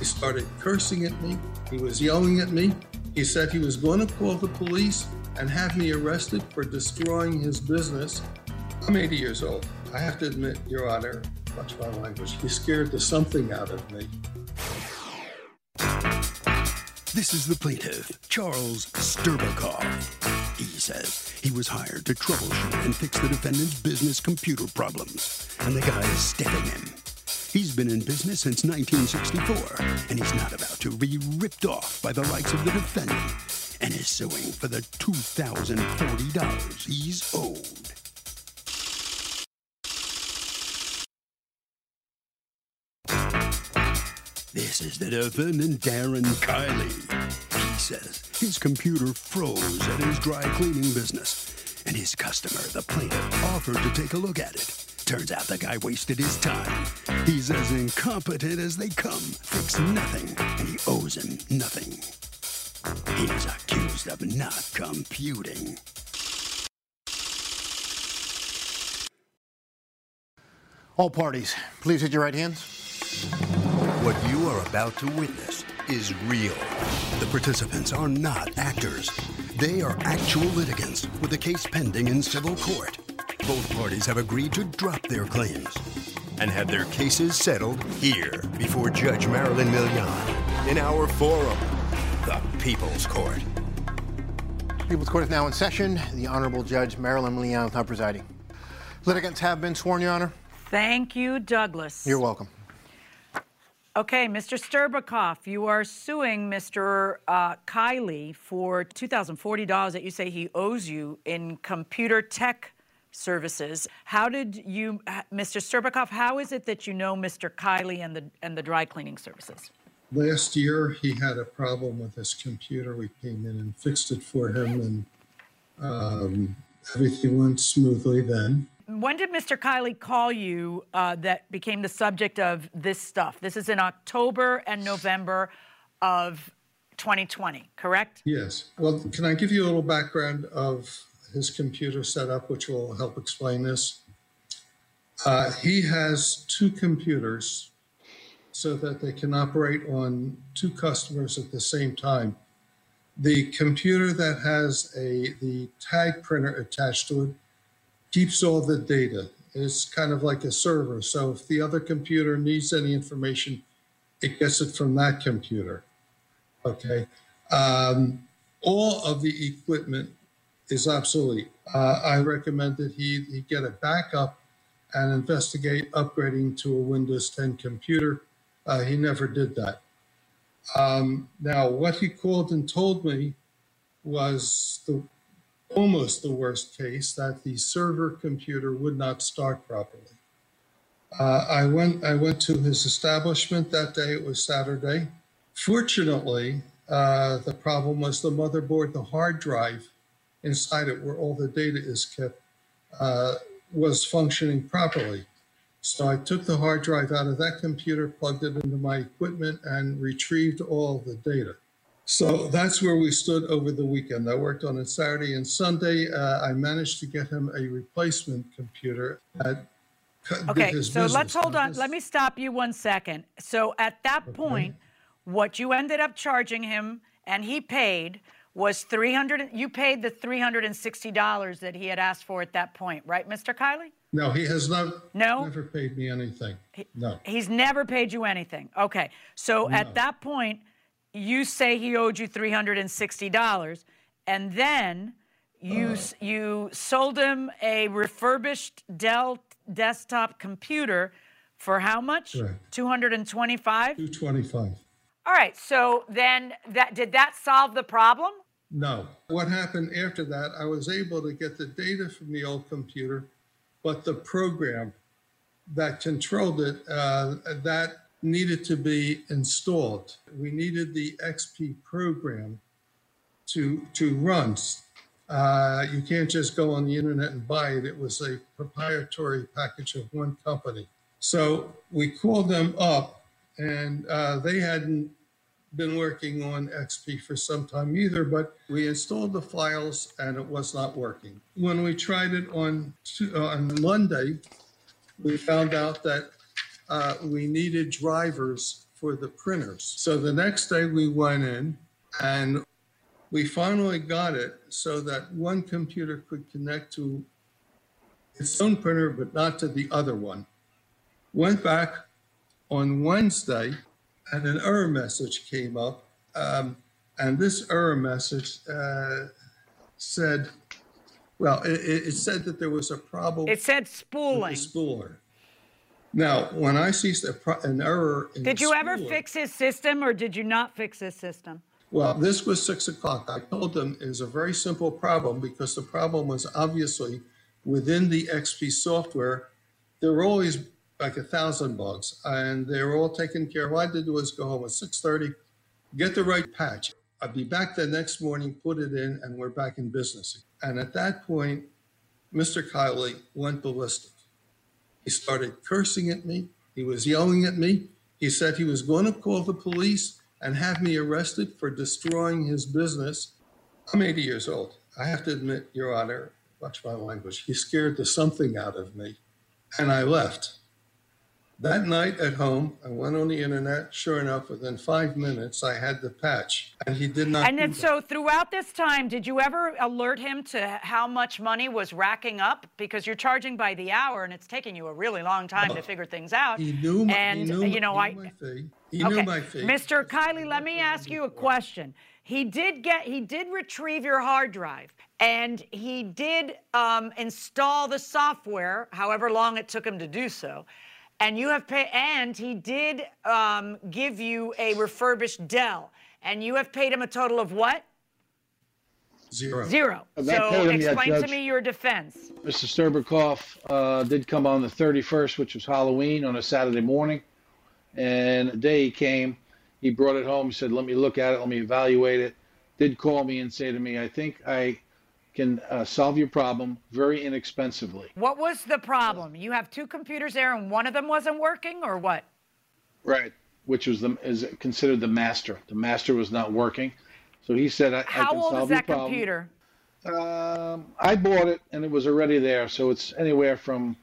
He started cursing at me. He was yelling at me. He said he was going to call the police and have me arrested for destroying his business. I'm 80 years old. I have to admit, Your Honor, watch my language. He scared the something out of me. This is the plaintiff, Charles Sturbakov. He says he was hired to troubleshoot and fix the defendant's business computer problems, and the guy is stabbing him. He's been in business since 1964, and he's not about to be ripped off by the likes of the defendant, and is suing for the $2,040 he's owed. This is the defendant, Darren Kylie. He says his computer froze at his dry cleaning business, and his customer, the plaintiff, offered to take a look at it. Turns out the guy wasted his time. He's as incompetent as they come, fixed nothing, and he owes him nothing. He is accused of not computing. All parties, please hit your right hands. What you are about to witness is real. The participants are not actors. They are actual litigants with a case pending in civil court. Both parties have agreed to drop their claims and have their cases settled here before Judge Marilyn Milian in our forum, the People's Court. People's Court is now in session. The Honorable Judge Marilyn Milian is now presiding. Litigants have been sworn, Your Honor. Thank you, Douglas. You're welcome. Okay, Mr. Sturbakov, you are suing Mr. Kiley for $2,040 that you say he owes you in computer tech services. How did you, Mr. Sturbakov, how is it that you know Mr. Kiley and the dry cleaning services? Last year, he had a problem with his computer. We came in and fixed it for him, and everything went smoothly then. When did Mr. Kiley call you that became the subject of this stuff? This is in October and November of 2020, correct? Yes. Well, can I give you a little background of his computer setup, which will help explain this? He has two computers so that they can operate on two customers at the same time. The computer that has the tag printer attached to it keeps all the data. It's kind of like a server. So if the other computer needs any information, it gets it from that computer. Okay. All of the equipment is obsolete. I recommend that he get a backup and investigate upgrading to a Windows 10 computer. He never did that. Now, what he called and told me was almost the worst case, that the server computer would not start properly. I went to his establishment that day. It was Saturday. Fortunately, the problem was the motherboard, the hard drive inside it where all the data is kept, was functioning properly. So I took the hard drive out of that computer, plugged it into my equipment, and retrieved all the data. So that's where we stood over the weekend. I worked on it Saturday and Sunday. I managed to get him a replacement computer. Okay, so let's hold on. Let me stop you one second. So at that point, what you ended up charging him and he paid was $300. You paid the $360 that he had asked for at that point, right, Mr. Kiley? No, he has not. No? Never paid me anything. No. He's never paid you anything. Okay. So no. At that point, you say he owed you $360, and then you you sold him a refurbished Dell desktop computer for how much? Right. $225? $225. All right. So then did that solve the problem? No. What happened after that, I was able to get the data from the old computer, but the program that controlled it, that needed to be installed. We needed the XP program to run. You can't just go on the internet and buy it. It was a proprietary package of one company. So we called them up, and they hadn't been working on XP for some time either, but we installed the files and it was not working. When we tried it on Monday, we found out that we needed drivers for the printers. So the next day we went in and we finally got it so that one computer could connect to its own printer, but not to the other one. Went back on Wednesday, and an error message came up, and this error message said, well, it said that there was a problem. It said spooling. With the spooler. Now, when I see an error in Did the you spooler, ever fix his system, or did you not fix his system? Well, this was 6 o'clock. I told them it was a very simple problem because the problem was obviously within the XP software. There were always like 1,000 bugs, and they were all taken care of. What I did was go home at 6:30, get the right patch. I'd be back the next morning, put it in, and we're back in business. And at that point, Mr. Kylie went ballistic. He started cursing at me. He was yelling at me. He said he was going to call the police and have me arrested for destroying his business. I'm 80 years old. I have to admit, Your Honor, watch my language. He scared the something out of me, and I left. That night at home, I went on the internet. Sure enough, within 5 minutes, I had the patch, and he did not. And then, so throughout this time, did you ever alert him to how much money was racking up? Because you're charging by the hour, and it's taking you a really long time to figure things out. He knew my fee. He knew my fee. Mr. Kylie, let me ask you a question. He did retrieve your hard drive, and he did install the software, however long it took him to do so. And you have paid, and he did give you a refurbished Dell, and you have paid him a total of what? Zero. So explain to me your defense. Mr. Sturbakov did come on the 31st, which was Halloween, on a Saturday morning. And the day he came, he brought it home, said, let me look at it, let me evaluate it. Did call me and say to me, I think I can solve your problem very inexpensively. What was the problem? You have two computers there, and one of them wasn't working, or what? Right, which was is considered the master. The master was not working, so he said, "I can solve your problem." How old is that computer? I bought it, and it was already there, so it's anywhere from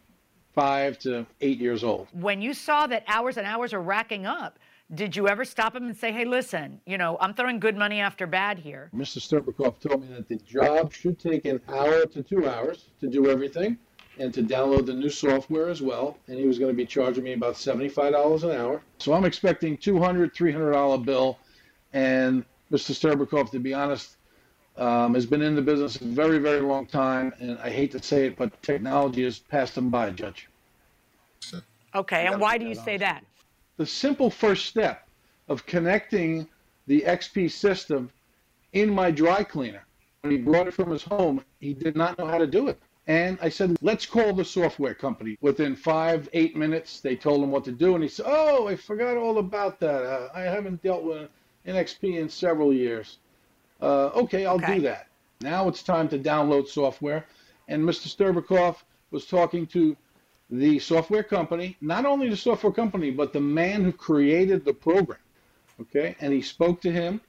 5 to 8 years old. When you saw that hours and hours are racking up, did you ever stop him and say, hey, listen, you know, I'm throwing good money after bad here? Mr. Sturbakov told me that the job should take an hour to 2 hours to do everything and to download the new software as well. And he was going to be charging me about $75 an hour. So I'm expecting $200, $300 bill. And Mr. Sturbakov, to be honest, has been in the business a very, very long time. And I hate to say it, but technology has passed him by, Judge. Okay, and why do you say that? The simple first step of connecting the XP system in my dry cleaner. When he brought it from his home, he did not know how to do it. And I said, let's call the software company. Within 5, 8 minutes, they told him what to do. And he said, oh, I forgot all about that. I haven't dealt with an XP in several years. Okay, I'll do that. Now it's time to download software. And Mr. Sturbakov was talking to the software company, not only the software company, but the man who created the program, okay? And he spoke to him,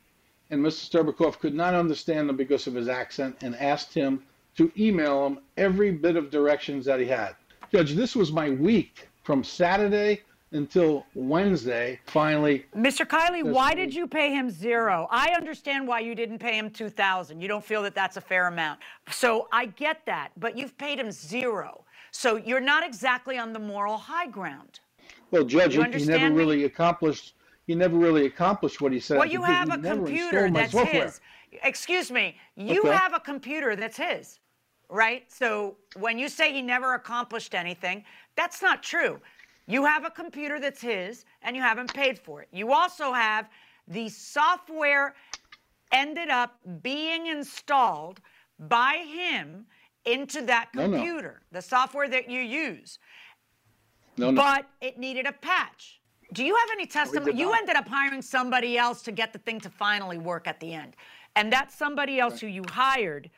and Mr. Sturbakov could not understand him because of his accent and asked him to email him every bit of directions that he had. Judge, this was my week from Saturday until Wednesday, finally. Mr. Kylie, why did you pay him $0? I understand why you didn't pay him $2,000. You don't feel that that's a fair amount. So I get that, but you've paid him $0. So you're not exactly on the moral high ground. Well, Judge, he never really accomplished. He never really accomplished what he said. Well, you have a computer that's his. Excuse me. You have a computer that's his, right? So when you say he never accomplished anything, that's not true. You have a computer that's his, and you haven't paid for it. You also have the software ended up being installed by him into that computer, the software that you use. But it needed a patch. Do you have any testimony? You ended up hiring somebody else to get the thing to finally work at the end. And that somebody else who you hired,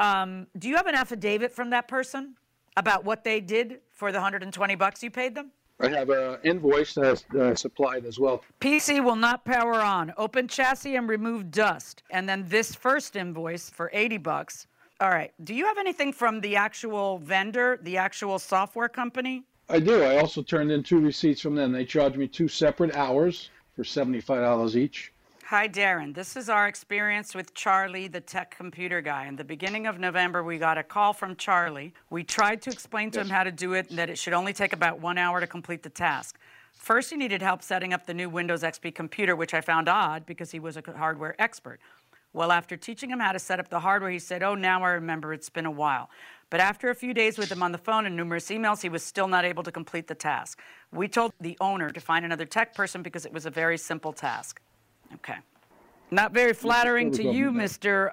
do you have an affidavit from that person about what they did for the $120 you paid them? I have an invoice that's supplied as well. PC will not power on. Open chassis and remove dust. And then this first invoice for $80. All right. Do you have anything from the actual vendor, the actual software company? I do. I also turned in 2 receipts from them. They charged me 2 separate hours for $75 each. Hi, Darren. This is our experience with Charlie, the tech computer guy. In the beginning of November, we got a call from Charlie. We tried to explain to him how to do it and that it should only take about 1 hour to complete the task. First, he needed help setting up the new Windows XP computer, which I found odd because he was a hardware expert. Well, after teaching him how to set up the hardware, he said, oh, now I remember, it's been a while. But after a few days with him on the phone and numerous emails, he was still not able to complete the task. We told the owner to find another tech person because it was a very simple task. Okay. Not very flattering to you, Mr.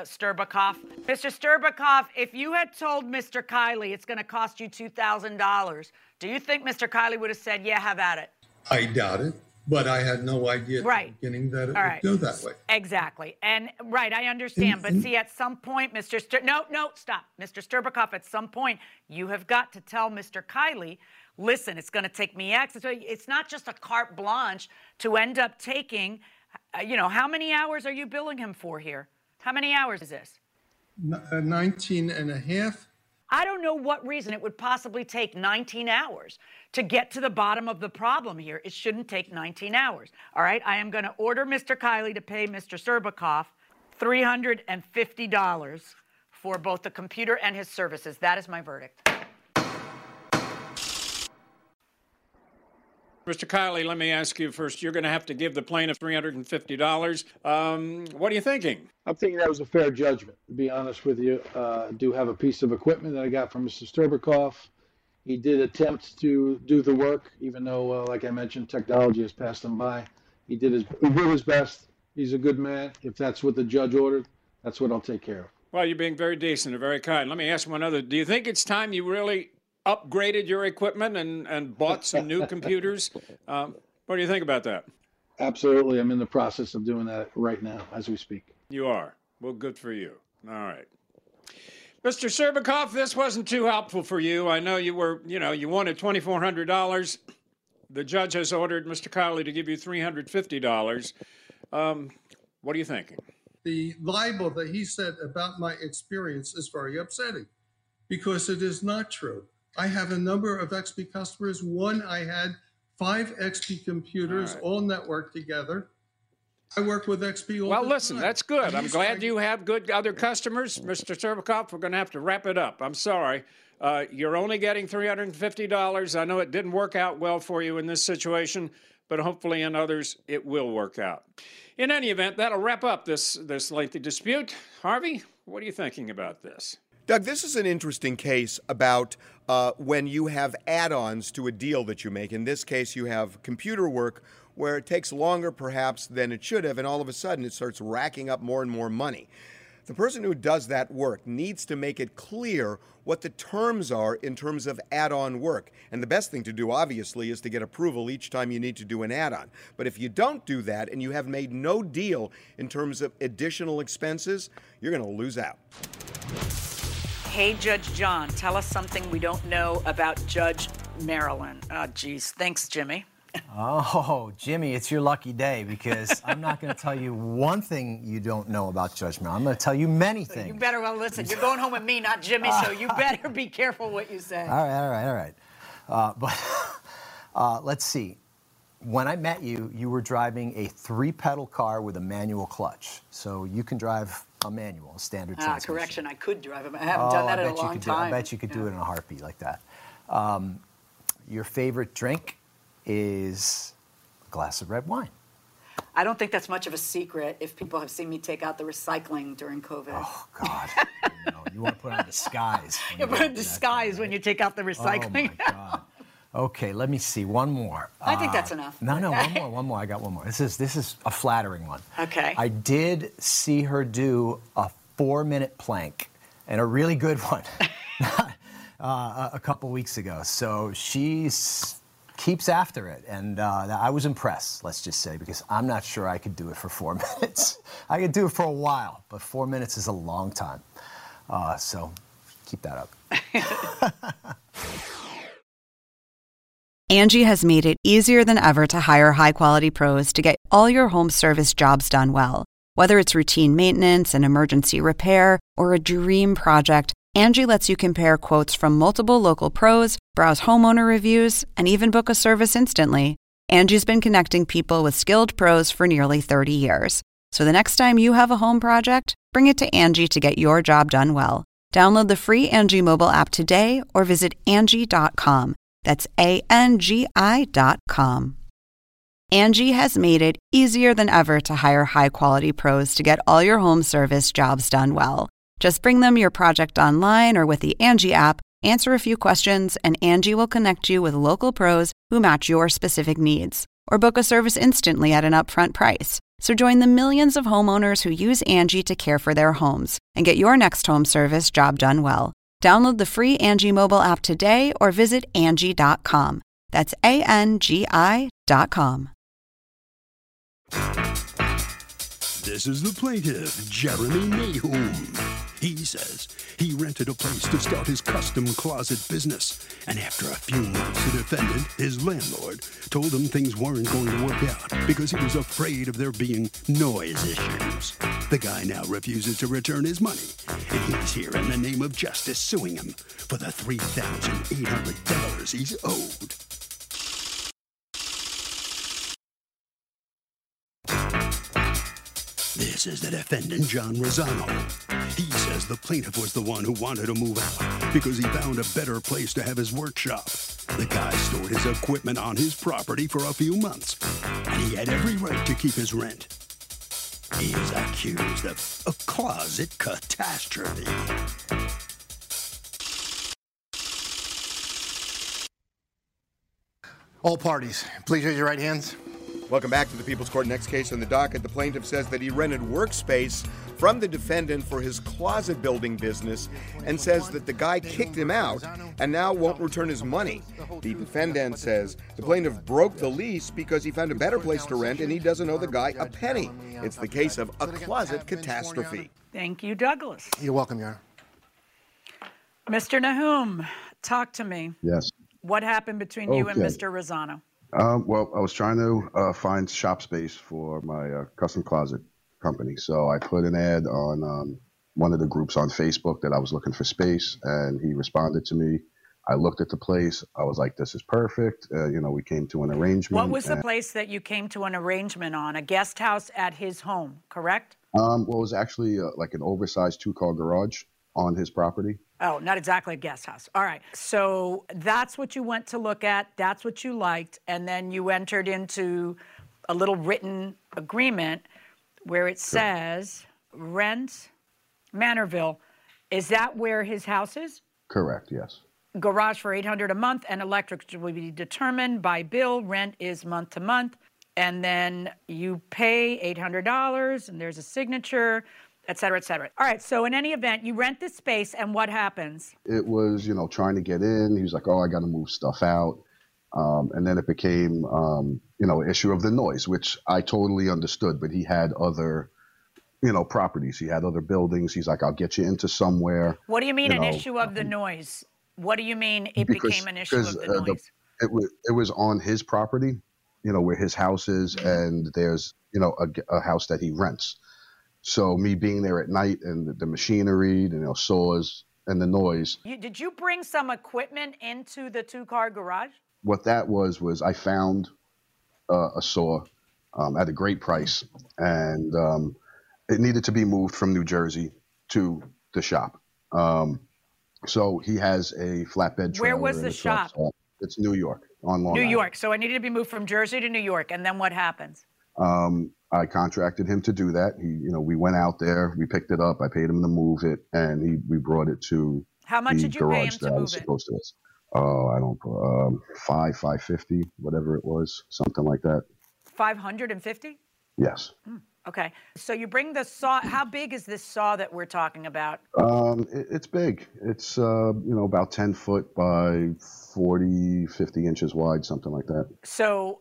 Sturbakov. Mr. Sturbakov, if you had told Mr. Kylie it's going to cost you $2,000, do you think Mr. Kylie would have said, yeah, have at it? I doubt it. But I had no idea at the beginning that it would go that way. Exactly. And, I understand. But see, at some point, Mr. Stop. Mr. Sturbakov, at some point, you have got to tell Mr. Kylie, listen, it's going to take me X. It's not just a carte blanche to end up taking, you know, how many hours are you billing him for here? How many hours is this? 19 and a half. I don't know what reason it would possibly take 19 hours to get to the bottom of the problem here. It shouldn't take 19 hours. All right, I am going to order Mr. Kylie to pay Mr. Sturbakov $350 for both the computer and his services. That is my verdict. Mr. Kylie, let me ask you first. You're going to have to give the plaintiff $350. What are you thinking? I'm thinking that was a fair judgment, to be honest with you. I do have a piece of equipment that I got from Mr. Sturbakov. He did attempt to do the work, even though, like I mentioned, technology has passed him by. He did his best. He's a good man. If that's what the judge ordered, that's what I'll take care of. Well, you're being very decent and very kind. Let me ask one other. Do you think it's time you really upgraded your equipment and bought some new computers? What do you think about that? Absolutely. I'm in the process of doing that right now as we speak. You are? Well, good for you. All right. Mr. Sturbakov, this wasn't too helpful for you. I know you were, you know, you wanted $2,400. The judge has ordered Mr. Kylie to give you $350. What are you thinking? The libel that he said about my experience is very upsetting because it is not true. I have a number of XP customers. One, I had 5 XP computers all networked together. I work with XP all the time. Well, listen, that's good. I'm glad you have good other customers. Mr. Sturbakov, we're going to have to wrap it up. I'm sorry. You're only getting $350. I know it didn't work out well for you in this situation, but hopefully in others it will work out. In any event, that'll wrap up this lengthy dispute. Harvey, what are you thinking about this? Doug, this is an interesting case about when you have add-ons to a deal that you make. In this case, you have computer work where it takes longer, perhaps, than it should have, and all of a sudden it starts racking up more and more money. The person who does that work needs to make it clear what the terms are in terms of add-on work. And the best thing to do, obviously, is to get approval each time you need to do an add-on. But if you don't do that and you have made no deal in terms of additional expenses, you're going to lose out. Hey, Judge John, tell us something we don't know about Judge Marilyn. Oh, geez. Thanks, Jimmy. Oh, Jimmy, it's your lucky day because I'm not going to tell you one thing you don't know about Judge Marilyn. I'm going to tell you many things. You better, well, listen, you're going home with me, not Jimmy, so you better be careful what you say. All right, all right, all right. Let's see. When I met you, you were driving a 3-pedal car with a manual clutch. So you can drive a manual, a standard transmission. Correction, I could drive it. I haven't done that in a long time. I bet you could do it in a heartbeat like that. Your favorite drink is a glass of red wine. I don't think that's much of a secret if people have seen me take out the recycling during COVID. Oh, God. You want to put on a disguise. You put on a disguise when you take out the recycling. Oh, my God. Okay, let me see. One more. I think that's enough. No, one more. I got one more. This is a flattering one. Okay. I did see her do a 4-minute plank, and a really good one, a couple weeks ago. So she keeps after it, and I was impressed, let's just say, because I'm not sure I could do it for 4 minutes. I could do it for a while, but 4 minutes is a long time. So keep that up. Angie has made it easier than ever to hire high-quality pros to get all your home service jobs done well. Whether it's routine maintenance, an emergency repair, or a dream project, Angie lets you compare quotes from multiple local pros, browse homeowner reviews, and even book a service instantly. Angie's been connecting people with skilled pros for nearly 30 years. So the next time you have a home project, bring it to Angie to get your job done well. Download the free Angie mobile app today or visit Angie.com. That's ANGI.com. Angie has made it easier than ever to hire high-quality pros to get all your home service jobs done well. Just bring them your project online or with the Angie app, answer a few questions, and Angie will connect you with local pros who match your specific needs. Or book a service instantly at an upfront price. So join the millions of homeowners who use Angie to care for their homes and get your next home service job done well. Download the free Angie mobile app today or visit Angie.com. That's ANGI.com. This is the plaintiff, Jeremy Mahomes. He says he rented a place to start his custom closet business, and after a few months, the defendant, his landlord, told him things weren't going to work out because he was afraid of there being noise issues. The guy now refuses to return his money, and he's here in the name of justice suing him for the $3,800 he's owed. This is the defendant, John Rosano. He says the plaintiff was the one who wanted to move out because he found a better place to have his workshop. The guy stored his equipment on his property for a few months, and he had every right to keep his rent. He is accused of a closet catastrophe. All parties, please raise your right hands. Welcome back to the People's Court. Next case on the docket, the plaintiff says that he rented workspace from the defendant for his closet building business and says that the guy kicked him out and now won't return his money. The defendant says the plaintiff broke the lease because he found a better place to rent and he doesn't owe the guy a penny. It's the case of a closet catastrophe. Thank you, Douglas. You're welcome, Your Honor. Mr. Nahum, talk to me. Yes. What happened between you and Mr. Rosano? Well, I was trying to find shop space for my custom closet company. So I put an ad on one of the groups on Facebook that I was looking for space, and he responded to me. I looked at the place. I was like, this is perfect. We came to an arrangement. What was the place that you came to an arrangement on? A guest house at his home, correct? Well, it was actually like an oversized 2-car garage on his property. Oh, not exactly a guest house. All right. So that's what you went to look at. That's what you liked. And then you entered into a little written agreement where it says rent Manorville. Is that where his house is? Correct. Yes. Garage for $800 a month and electric will be determined by bill. Rent is month to month. And then you pay $800 and there's a signature, et cetera, et cetera. All right, so in any event, you rent this space, and what happens? It was, trying to get in. He was like, I got to move stuff out. And then it became, issue of the noise, which I totally understood, but he had other, properties. He had other buildings. He's like, I'll get you into somewhere. What do you mean an issue of the noise? What do you mean it became an issue of the noise? It was on his property, where his house is, and there's, a house that he rents. So me being there at night and the machinery, saws and the noise. Did you bring some equipment into the 2-car garage? What that was I found a saw at a great price. And it needed to be moved from New Jersey to the shop. So he has a flatbed trailer. Where was the shop? It's New York, on Long Island. New York. So it needed to be moved from Jersey to New York. And then what happens? I contracted him to do that. He, you know, we went out there, we picked it up. I paid him to move it, and we brought it to. How much did you pay him to move it? Oh, I don't. $550, whatever it was, something like that. $550. Yes. Okay. So you bring the saw. How big is this saw that we're talking about? It's big. It's you know, about 10 foot by 40, 50 inches wide, something like that. So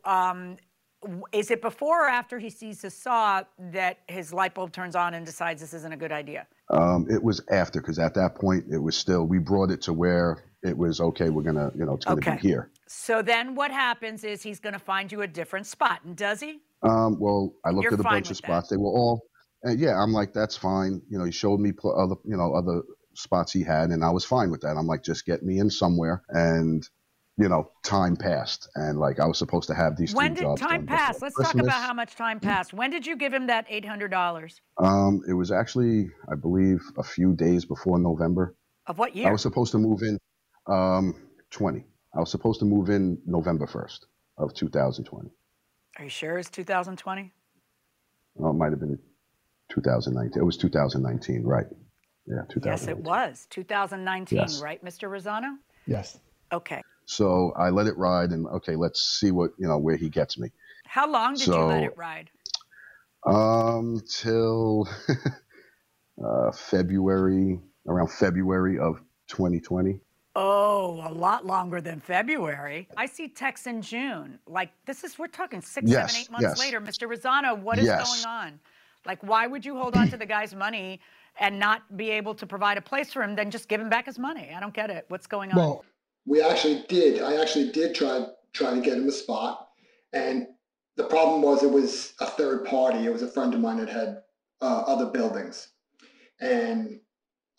is it before or after he sees the saw that his light bulb turns on and decides this isn't a good idea? It was after, because at that point it was still. We brought it to where it was okay. We're gonna, you know, it's gonna be here. So then what happens is he's gonna find you a different spot, and does he? Well, I looked at a bunch of spots. They were all, yeah. I'm like, that's fine. You know, he showed me other, you know, other spots he had, and I was fine with that. I'm like, just get me in somewhere, and you know, time passed, and like I was supposed to have these. When did time pass? Let's talk about how much time passed. When did you give him that $800? It was actually, I believe, a few days before November. Of what year? I was supposed to move in 20. I was supposed to move in November 1st of 2020. Are you sure it's 2020? Well, it might have been 2019. It was 2019, right? Yeah, 2019. Yes, it was 2019, yes. Right, Mr. Rosano? Yes. Okay. So I let it ride, and okay, let's see what, you know, where he gets me. How long did you let it ride? Till around February of 2020. Oh, a lot longer than February. I see texts in June. Like, this is, we're talking six, yes, 7, 8 months later. Mr. Rosano, what is going on? Like, why would you hold on to the guy's money and not be able to provide a place for him, then just give him back his money? I don't get it. What's going on? Well, we actually did. I actually did try to get him a spot. And the problem was it was a third party. It was a friend of mine that had other buildings. And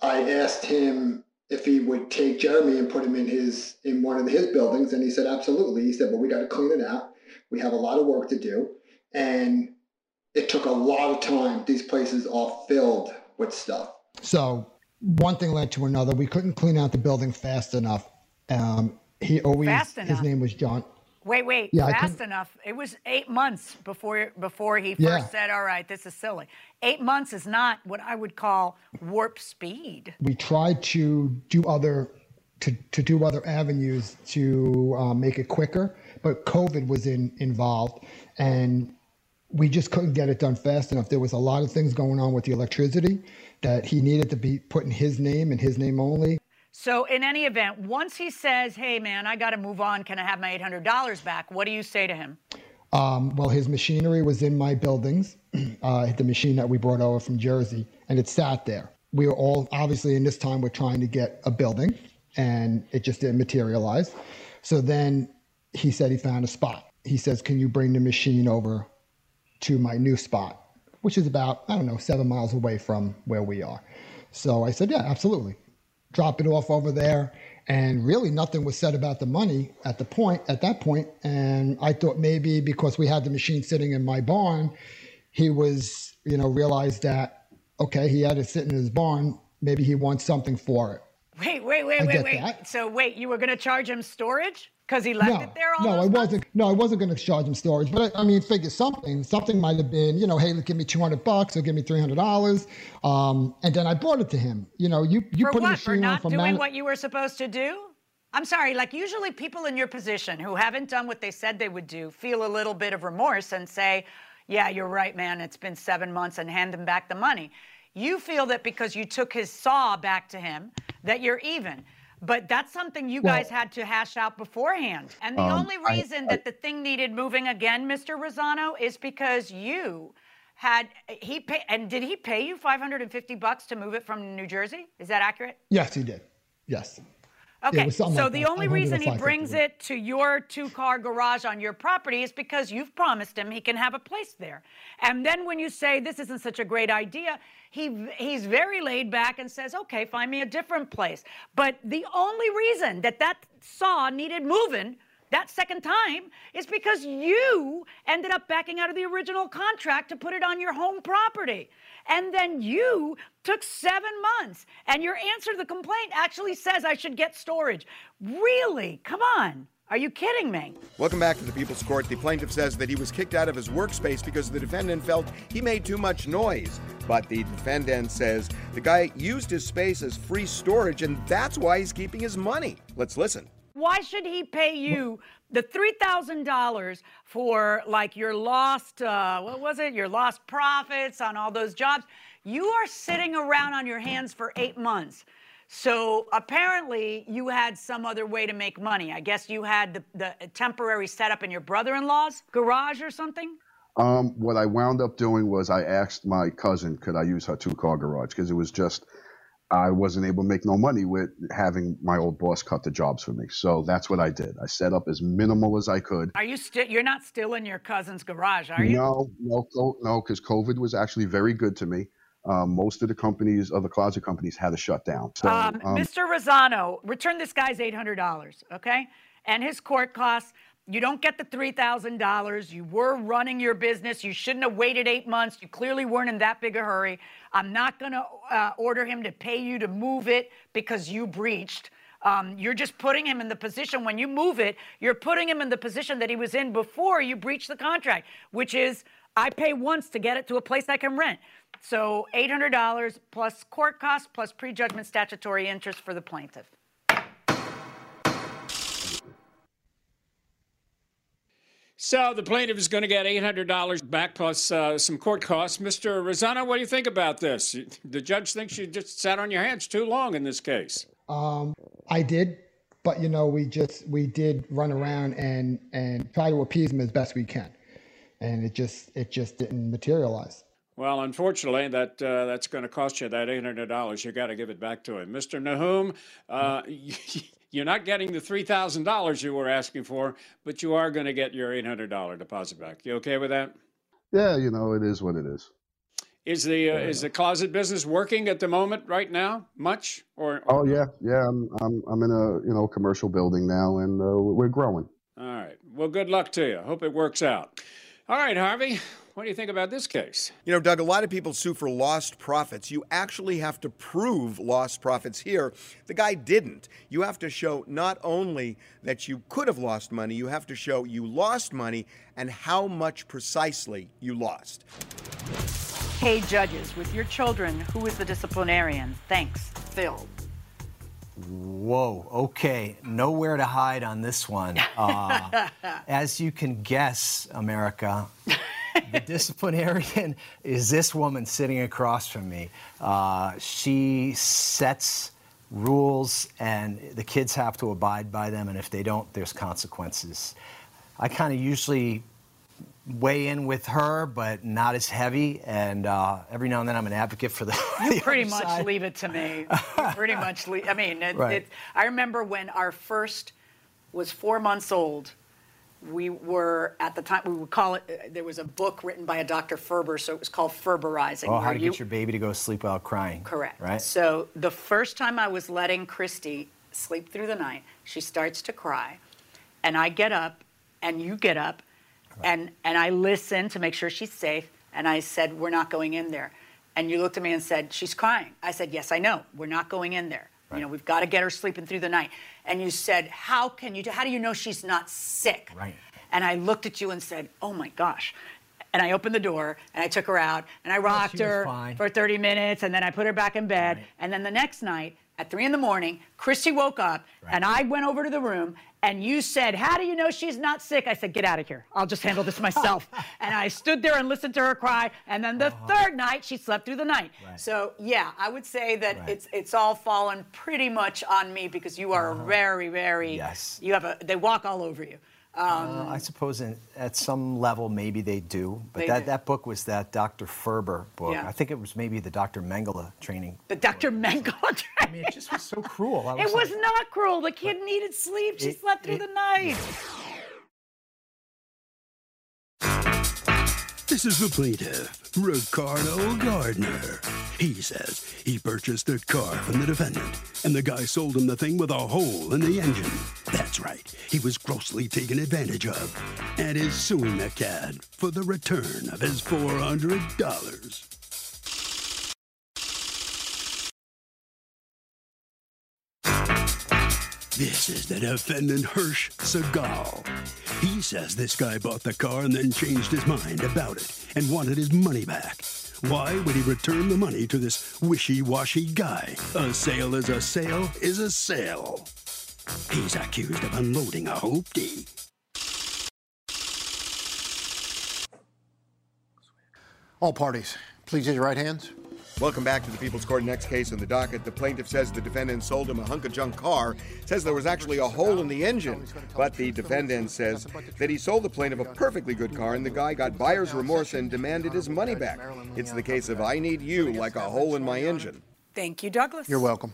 I asked him if he would take Jeremy and put him in his, in one of his buildings. And he said, absolutely. He said, well, we got to clean it out. We have a lot of work to do. And it took a lot of time. These places are filled with stuff. So one thing led to another. We couldn't clean out the building fast enough. His name was John. Wait, yeah, fast enough. It was 8 months before he first said, all right, this is silly. 8 months is not what I would call warp speed. We tried to do other avenues to make it quicker, but COVID was involved, and we just couldn't get it done fast enough. There was a lot of things going on with the electricity that he needed to be put in his name and his name only. So in any event, once he says, hey, man, I got to move on. Can I have my $800 back? What do you say to him? Well, his machinery was in my buildings, the machine that we brought over from Jersey, and it sat there. We were all, obviously, in this time, we're trying to get a building, and it just didn't materialize. So then he said he found a spot. He says, can you bring the machine over to my new spot, which is about, I don't know, 7 miles away from where we are. So I said, yeah, absolutely. Drop it off over there, and really nothing was said about the money at that point. And I thought maybe because we had the machine sitting in my barn, he was, you know, realized that, okay, he had it sitting in his barn, maybe he wants something for it. Wait. So wait, you were going to charge him storage because he left it there all those months? No, I wasn't going to charge him storage, but I mean, figure something might have been, you know, hey, give me $200 or give me $300, and then I brought it to him. You know, you put a machine on for doing what you were supposed to do. I'm sorry, like usually people in your position who haven't done what they said they would do feel a little bit of remorse and say, yeah, you're right, man. It's been 7 months, and hand them back the money. You feel that because you took his saw back to him that you're even. But that's something you guys had to hash out beforehand. And the only reason that the thing needed moving again, Mr. Rosano, is because you had, did he pay you $550 to move it from New Jersey? Is that accurate? Yes, he did. Yes. Okay, so like the only reason he brings it to your two-car garage on your property is because you've promised him he can have a place there. And then when you say, this isn't such a great idea, he's very laid back and says, okay, find me a different place. But the only reason that saw needed moving that second time is because you ended up backing out of the original contract to put it on your home property. And then you took 7 months, and your answer to the complaint actually says I should get storage. Really? Come on. Are you kidding me? Welcome back to the People's Court. The plaintiff says that he was kicked out of his workspace because the defendant felt he made too much noise. But the defendant says the guy used his space as free storage, and that's why he's keeping his money. Let's listen. Why should he pay you the $3,000 for, like, your lost, what was it? Your lost profits on all those jobs? You are sitting around on your hands for 8 months. So apparently you had some other way to make money. I guess you had the temporary setup in your brother-in-law's garage or something? What I wound up doing was I asked my cousin, could I use her two-car garage? Because it was just, I wasn't able to make no money with having my old boss cut the jobs for me. So that's what I did. I set up as minimal as I could. Are you still, you're not still in your cousin's garage, are you? No, because COVID was actually very good to me. Most of the companies, other closet companies, had to shut down. So, Mr. Rosano, return this guy's $800, okay? And his court costs. You don't get the $3,000. You were running your business. You shouldn't have waited 8 months. You clearly weren't in that big a hurry. I'm not going to order him to pay you to move it because you breached. You're just putting him in the position when you move it, you're putting him in the position that he was in before you breached the contract, which is I pay once to get it to a place I can rent. So $800 plus court costs plus prejudgment statutory interest for the plaintiff. So the plaintiff is going to get $800 back plus some court costs. Mr. Rosano, what do you think about this? The judge thinks you just sat on your hands too long in this case. I did, but, you know, we did run around and try to appease him as best we can. And it just didn't materialize. Well, unfortunately, that's going to cost you that $800. You got to give it back to him. Mr. Nahum, you're not getting the $3,000 you were asking for, but you are going to get your $800 deposit back. You okay with that? Yeah, you know, it is what it is. Is the closet business working at the moment right now? Much or? Oh yeah. I'm in a commercial building now, and we're growing. All right. Well, good luck to you. Hope it works out. All right, Harvey. What do you think about this case? You know, Doug, a lot of people sue for lost profits. You actually have to prove lost profits here. The guy didn't. You have to show not only that you could have lost money, you have to show you lost money and how much precisely you lost. Hey, judges, with your children, who is the disciplinarian? Thanks, Phil. Whoa, okay, nowhere to hide on this one. As you can guess, America, the disciplinarian is this woman sitting across from me. She sets rules, and the kids have to abide by them, and if they don't, there's consequences. I kind of usually weigh in with her, but not as heavy, and every now and then I'm an advocate for the You pretty much side. Leave it to me. You pretty much leave, I mean, right. I remember when our first was 4 months old, we were, at the time, we would call it, there was a book written by a Dr. Ferber, so it was called Ferberizing. Oh, how to get your baby to go sleep without crying. Correct. Right? So the first time I was letting Christy sleep through the night, she starts to cry, and I get up, and you get up, right. And I listen to make sure she's safe, and I said, we're not going in there. And you looked at me and said, she's crying. I said, yes, I know, we're not going in there. Right. You know, we've got to get her sleeping through the night. And you said, how do you know she's not sick? Right. And I looked at you and said, oh my gosh. And I opened the door and I took her out and I rocked her for 30 minutes and then I put her back in bed. Right. And then the next night at 3 a.m, Christy woke up and I went over to the room and you said, how do you know she's not sick? I said, get out of here. I'll just handle this myself. And I stood there and listened to her cry. And then the third night, she slept through the night. Right. So, yeah, I would say that it's all fallen pretty much on me because you are very, very, they walk all over you. I suppose at some level maybe they do, but that book was that Dr. Ferber book. Yeah. I think it was maybe the Dr. Mengele training. The Dr. Mengele training. I mean, it just was so cruel. It was not cruel. The kid needed sleep. She slept through the night. This is the plaintiff, Ricardo Gardner. He says he purchased the car from the defendant, and the guy sold him the thing with a hole in the engine. That's right, he was grossly taken advantage of, and is suing the cad for the return of his $400. This is the defendant, Hirsch Segal. He says this guy bought the car and then changed his mind about it and wanted his money back. Why would he return the money to this wishy-washy guy? A sale is a sale is a sale. He's accused of unloading a hoopty. All parties, please raise your right hands. Welcome back to the People's Court. Next case on the docket. The plaintiff says the defendant sold him a hunk of junk car, says there was actually a hole in the engine, but the defendant says that he sold the plaintiff a perfectly good car and the guy got buyer's remorse and demanded his money back. It's the case of I need you like a hole in my engine. Thank you, Douglas. You're welcome.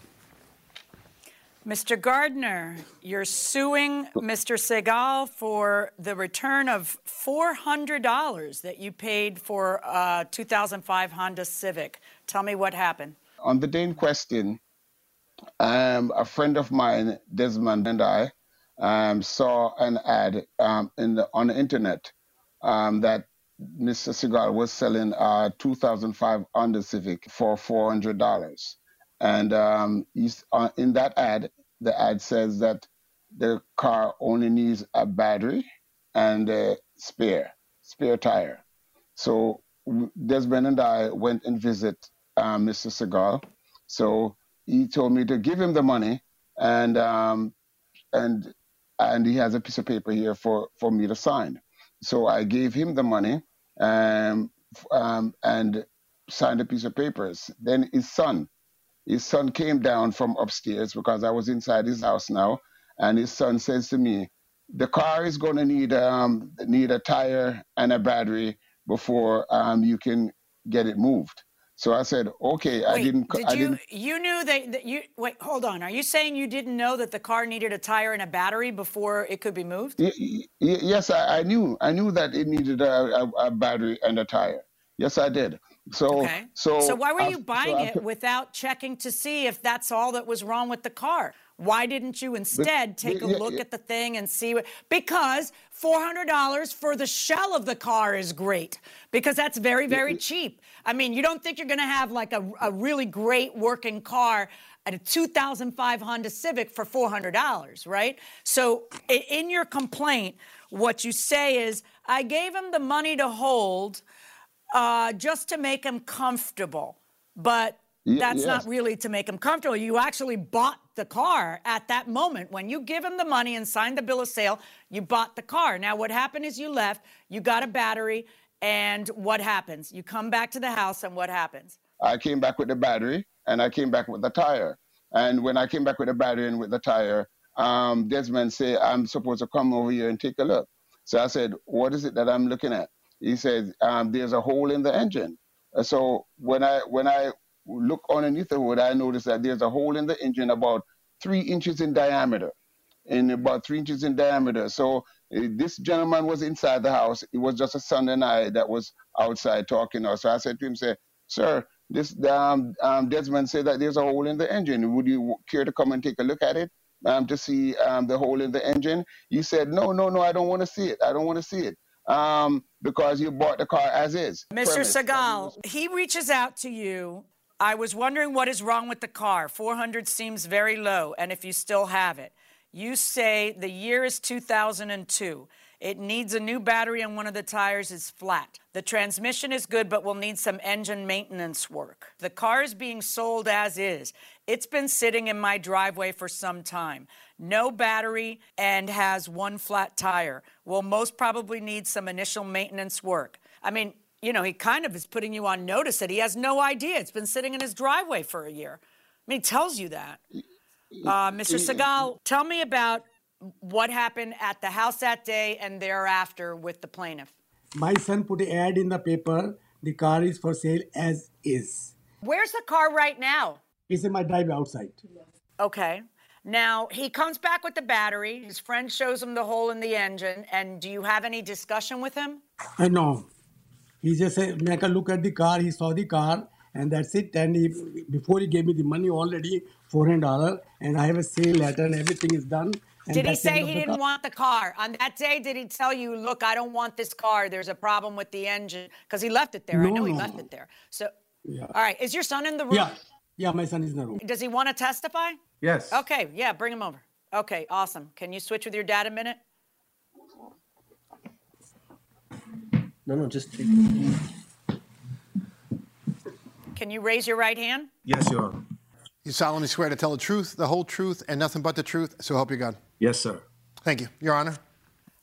Mr. Gardner, you're suing Mr. Segal for the return of $400 that you paid for a 2005 Honda Civic. Tell me what happened. On the day in question, a friend of mine, Desmond, and I saw an ad on the internet that Mr. Segal was selling a 2005 Honda Civic for $400. And in that ad, the ad says that the car only needs a battery and a spare tire. So Desmond and I went and visit Mr. Segal. So he told me to give him the money, and he has a piece of paper here for me to sign. So I gave him the money and signed a piece of papers. Then his son. His son came down from upstairs because I was inside his house now, and his son says to me, "The car is going to need a tire and a battery before you can get it moved." So I said, "Okay." You knew that you wait. Hold on. Are you saying you didn't know that the car needed a tire and a battery before it could be moved? Yes, I knew. I knew that it needed a battery and a tire. Yes, I did. So why were you buying it without checking to see if that's all that was wrong with the car? Why didn't you instead take a look at the thing and see what? Because $400 for the shell of the car is great, because that's very, very cheap. I mean, you don't think you're going to have like a really great working car at a 2005 Honda Civic for $400, right? So in your complaint, what you say is, I gave him the money to hold just to make him comfortable. But that's not really to make him comfortable. You actually bought the car at that moment. When you give him the money and signed the bill of sale, you bought the car. Now, what happened is you left, you got a battery, and what happens? You come back to the house, and what happens? I came back with the battery, and I came back with the tire. And when I came back with the battery and with the tire, Desmond said, "I'm supposed to come over here and take a look." So I said, "What is it that I'm looking at?" He said, "There's a hole in the engine." So when I look underneath the hood, I noticed that there's a hole in the engine about 3 inches in diameter. So this gentleman was inside the house. It was just a son and I that was outside talking. So I said to him, "Sir, this Desmond said that there's a hole in the engine. Would you care to come and take a look at it to see the hole in the engine?" He said, No, I don't want to see it. Because you bought the car as is. Mr. Segal, he reaches out to you. I was wondering what is wrong with the car. 400 seems very low, and if you still have it. You say the year is 2002. It needs a new battery and one of the tires is flat. The transmission is good, but will need some engine maintenance work. The car is being sold as is. It's been sitting in my driveway for some time. No battery and has one flat tire. Will most probably need some initial maintenance work. I mean, you know, he kind of is putting you on notice that he has no idea. It's been sitting in his driveway for a year. I mean, he tells you that. Mr. Segal, tell me about what happened at the house that day and thereafter with the plaintiff. My son put an ad in the paper. The car is for sale as is. Where's the car right now? It's in my driveway outside. Okay. Now, he comes back with the battery. His friend shows him the hole in the engine. And do you have any discussion with him? No. He just said, make a look at the car. He saw the car, and that's it. And before he gave me the money already, $400, and I have a sale letter, and everything is done. Did he say he didn't want the car? On that day, did he tell you, look, I don't want this car. There's a problem with the engine. Because he left it there. No, I know he left it there. So, yeah. All right. Is your son in the room? Yeah. Yeah, my son is in the room. Does he want to testify? Yes. Okay. Yeah, bring him over. Okay, awesome. Can you switch with your dad a minute? No, just take it. Can you raise your right hand? Yes, Your Honor. You solemnly swear to tell the truth, the whole truth, and nothing but the truth, so help you God. Yes, sir. Thank you, Your Honor.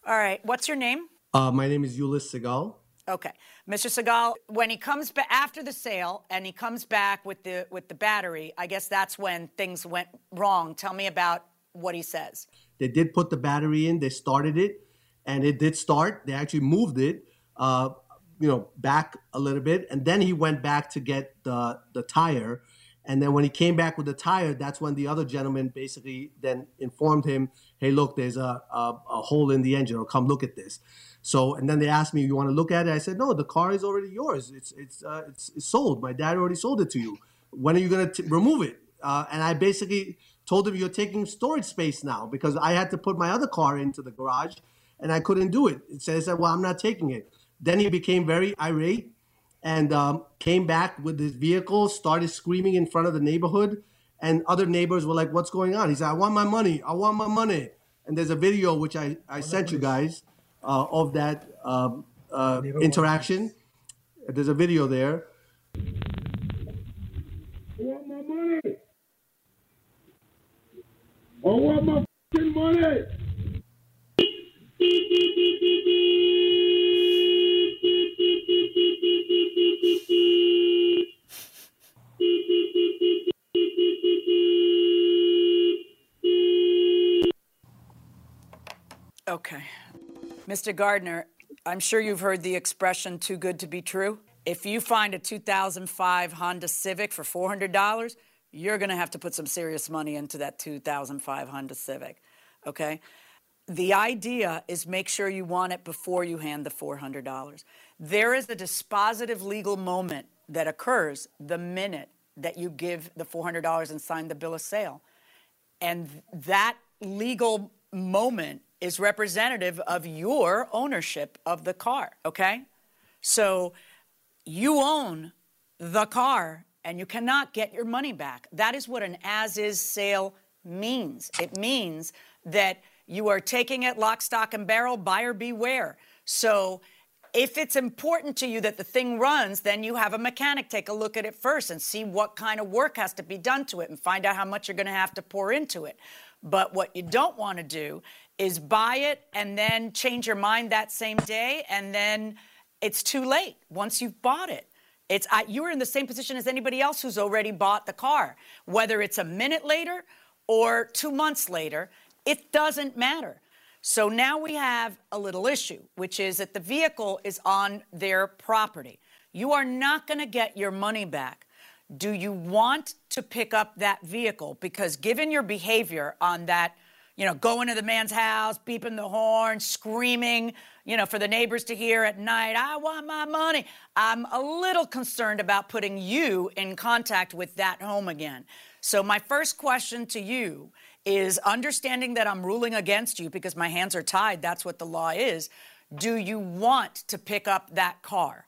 All right. What's your name? My name is Eulis Segal. Okay. Mr. Segal, when he comes back after the sale and he comes back with the battery, I guess that's when things went wrong. Tell me about what he says. They did put the battery in. They started it, and it did start. They actually moved it, back a little bit. And then he went back to get the tire. And then when he came back with the tire, that's when the other gentleman basically then informed him, hey, look, there's a hole in the engine, or come look at this. So, and then they asked me, you want to look at it? I said, no, the car is already yours. It's sold. My dad already sold it to you. When are you going to remove it? And I basically told him, you're taking storage space now, because I had to put my other car into the garage and I couldn't do it. So I said, well, I'm not taking it. Then he became very irate and came back with his vehicle, started screaming in front of the neighborhood. And other neighbors were like, what's going on? He said, I want my money. I want my money. And there's a video which I sent you guys of that interaction. There's a video there. I want my money. I want my fucking money. Okay. Mr. Gardner, I'm sure you've heard the expression too good to be true. If you find a 2005 Honda Civic for $400, you're going to have to put some serious money into that 2005 Honda Civic, okay? The idea is make sure you want it before you hand the $400. There is a dispositive legal moment that occurs the minute that you give the $400 and sign the bill of sale. And that legal moment is representative of your ownership of the car, okay? So you own the car and you cannot get your money back. That is what an as-is sale means. It means that you are taking it lock, stock, and barrel, buyer beware. So if it's important to you that the thing runs, then you have a mechanic take a look at it first and see what kind of work has to be done to it and find out how much you're going to have to pour into it. But what you don't want to do is buy it and then change your mind that same day, and then it's too late once you've bought it. You are in the same position as anybody else who's already bought the car, whether it's a minute later or 2 months later. It doesn't matter. So now we have a little issue, which is that the vehicle is on their property. You are not going to get your money back. Do you want to pick up that vehicle? Because given your behavior on that, going to the man's house, beeping the horn, screaming, for the neighbors to hear at night, I want my money. I'm a little concerned about putting you in contact with that home again. So my first question to you is, understanding that I'm ruling against you because my hands are tied, that's what the law is, do you want to pick up that car?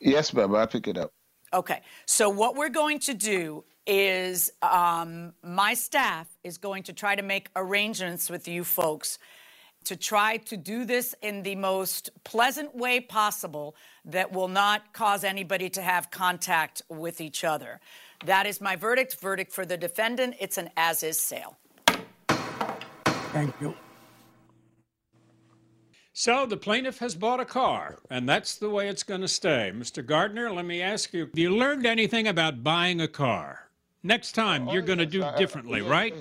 Yes, ma'am, I pick it up. Okay, so what we're going to do is my staff is going to try to make arrangements with you folks to try to do this in the most pleasant way possible that will not cause anybody to have contact with each other. That is my verdict. Verdict for the defendant. It's an as-is sale. Thank you. So the plaintiff has bought a car, and that's the way it's going to stay. Mr. Gardner, let me ask you, have you learned anything about buying a car? Next time you're going to do differently, right?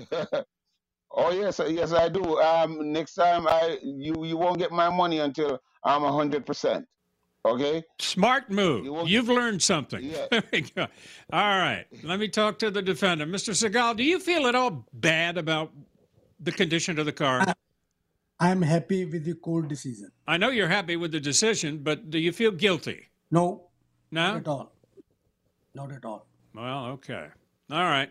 Oh, yes, I do. Next time, you won't get my money until I'm 100%. Okay? Smart move. You've learned something. Yeah. There we go. All right. Let me talk to the defendant. Mr. Segal, do you feel at all bad about the condition of the car? I'm happy with the court decision. I know you're happy with the decision, but do you feel guilty? No. No? Not at all. Not at all. Well, okay. All right.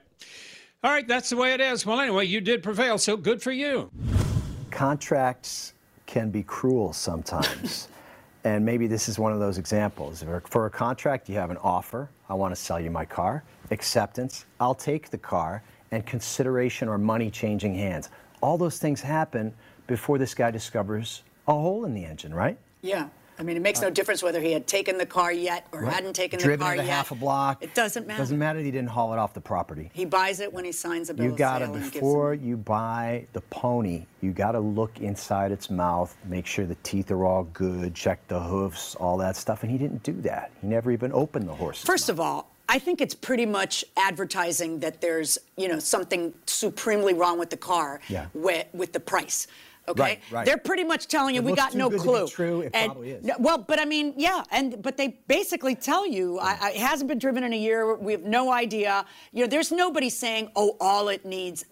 All right, that's the way it is. Well, anyway, you did prevail, so good for you. Contracts can be cruel sometimes. And maybe this is one of those examples. For a contract, you have an offer. I want to sell you my car. Acceptance. I'll take the car. And consideration or money changing hands. All those things happen before this guy discovers a hole in the engine, right? Yeah. I mean, it makes no difference whether he had taken the car yet or hadn't taken the car yet. Driven it half a block. It doesn't matter. It doesn't matter that he didn't haul it off the property. He buys it when he signs a bill of sale. Before you buy the pony, you got to look inside its mouth, make sure the teeth are all good, check the hoofs, all that stuff. And he didn't do that. He never even opened the horse. First of all, I think it's pretty much advertising that there's, you know, something supremely wrong with the car with the price. Okay, they're pretty much telling you we got no clue. It's true, it probably is. Well, but I mean, but they basically tell you it hasn't been driven in a year. We have no idea. You know, there's nobody saying, oh, all it needs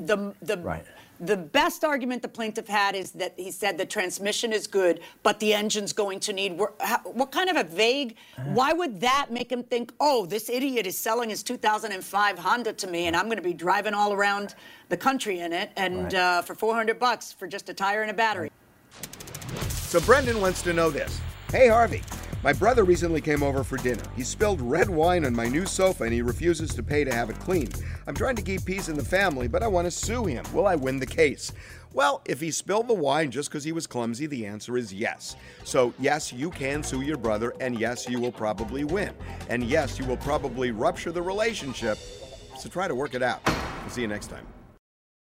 the best argument the plaintiff had is that he said the transmission is good, but the engine's going to need work. What kind of a vague? Why would that make him think, oh, this idiot is selling his 2005 Honda to me, and I'm going to be driving all around the country in it, and for $400 for just a tire and a battery. So Brendan wants to know this. Hey, Harvey, my brother recently came over for dinner. He spilled red wine on my new sofa, and he refuses to pay to have it cleaned. I'm trying to keep peace in the family, but I want to sue him. Will I win the case? Well, if he spilled the wine just because he was clumsy, the answer is yes. So, yes, you can sue your brother, and yes, you will probably win. And yes, you will probably rupture the relationship. So try to work it out. We'll see you next time.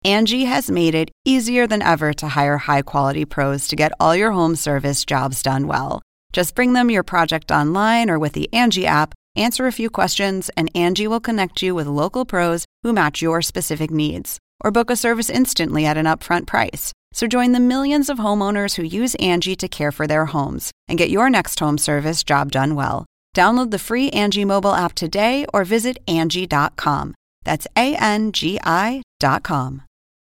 Angie has made it easier than ever to hire high-quality pros to get all your home service jobs done well. Just bring them your project online or with the Angie app, answer a few questions, and Angie will connect you with local pros who match your specific needs. Or book a service instantly at an upfront price. So join the millions of homeowners who use Angie to care for their homes and get your next home service job done well. Download the free Angie mobile app today or visit Angie.com. That's ANGI.com.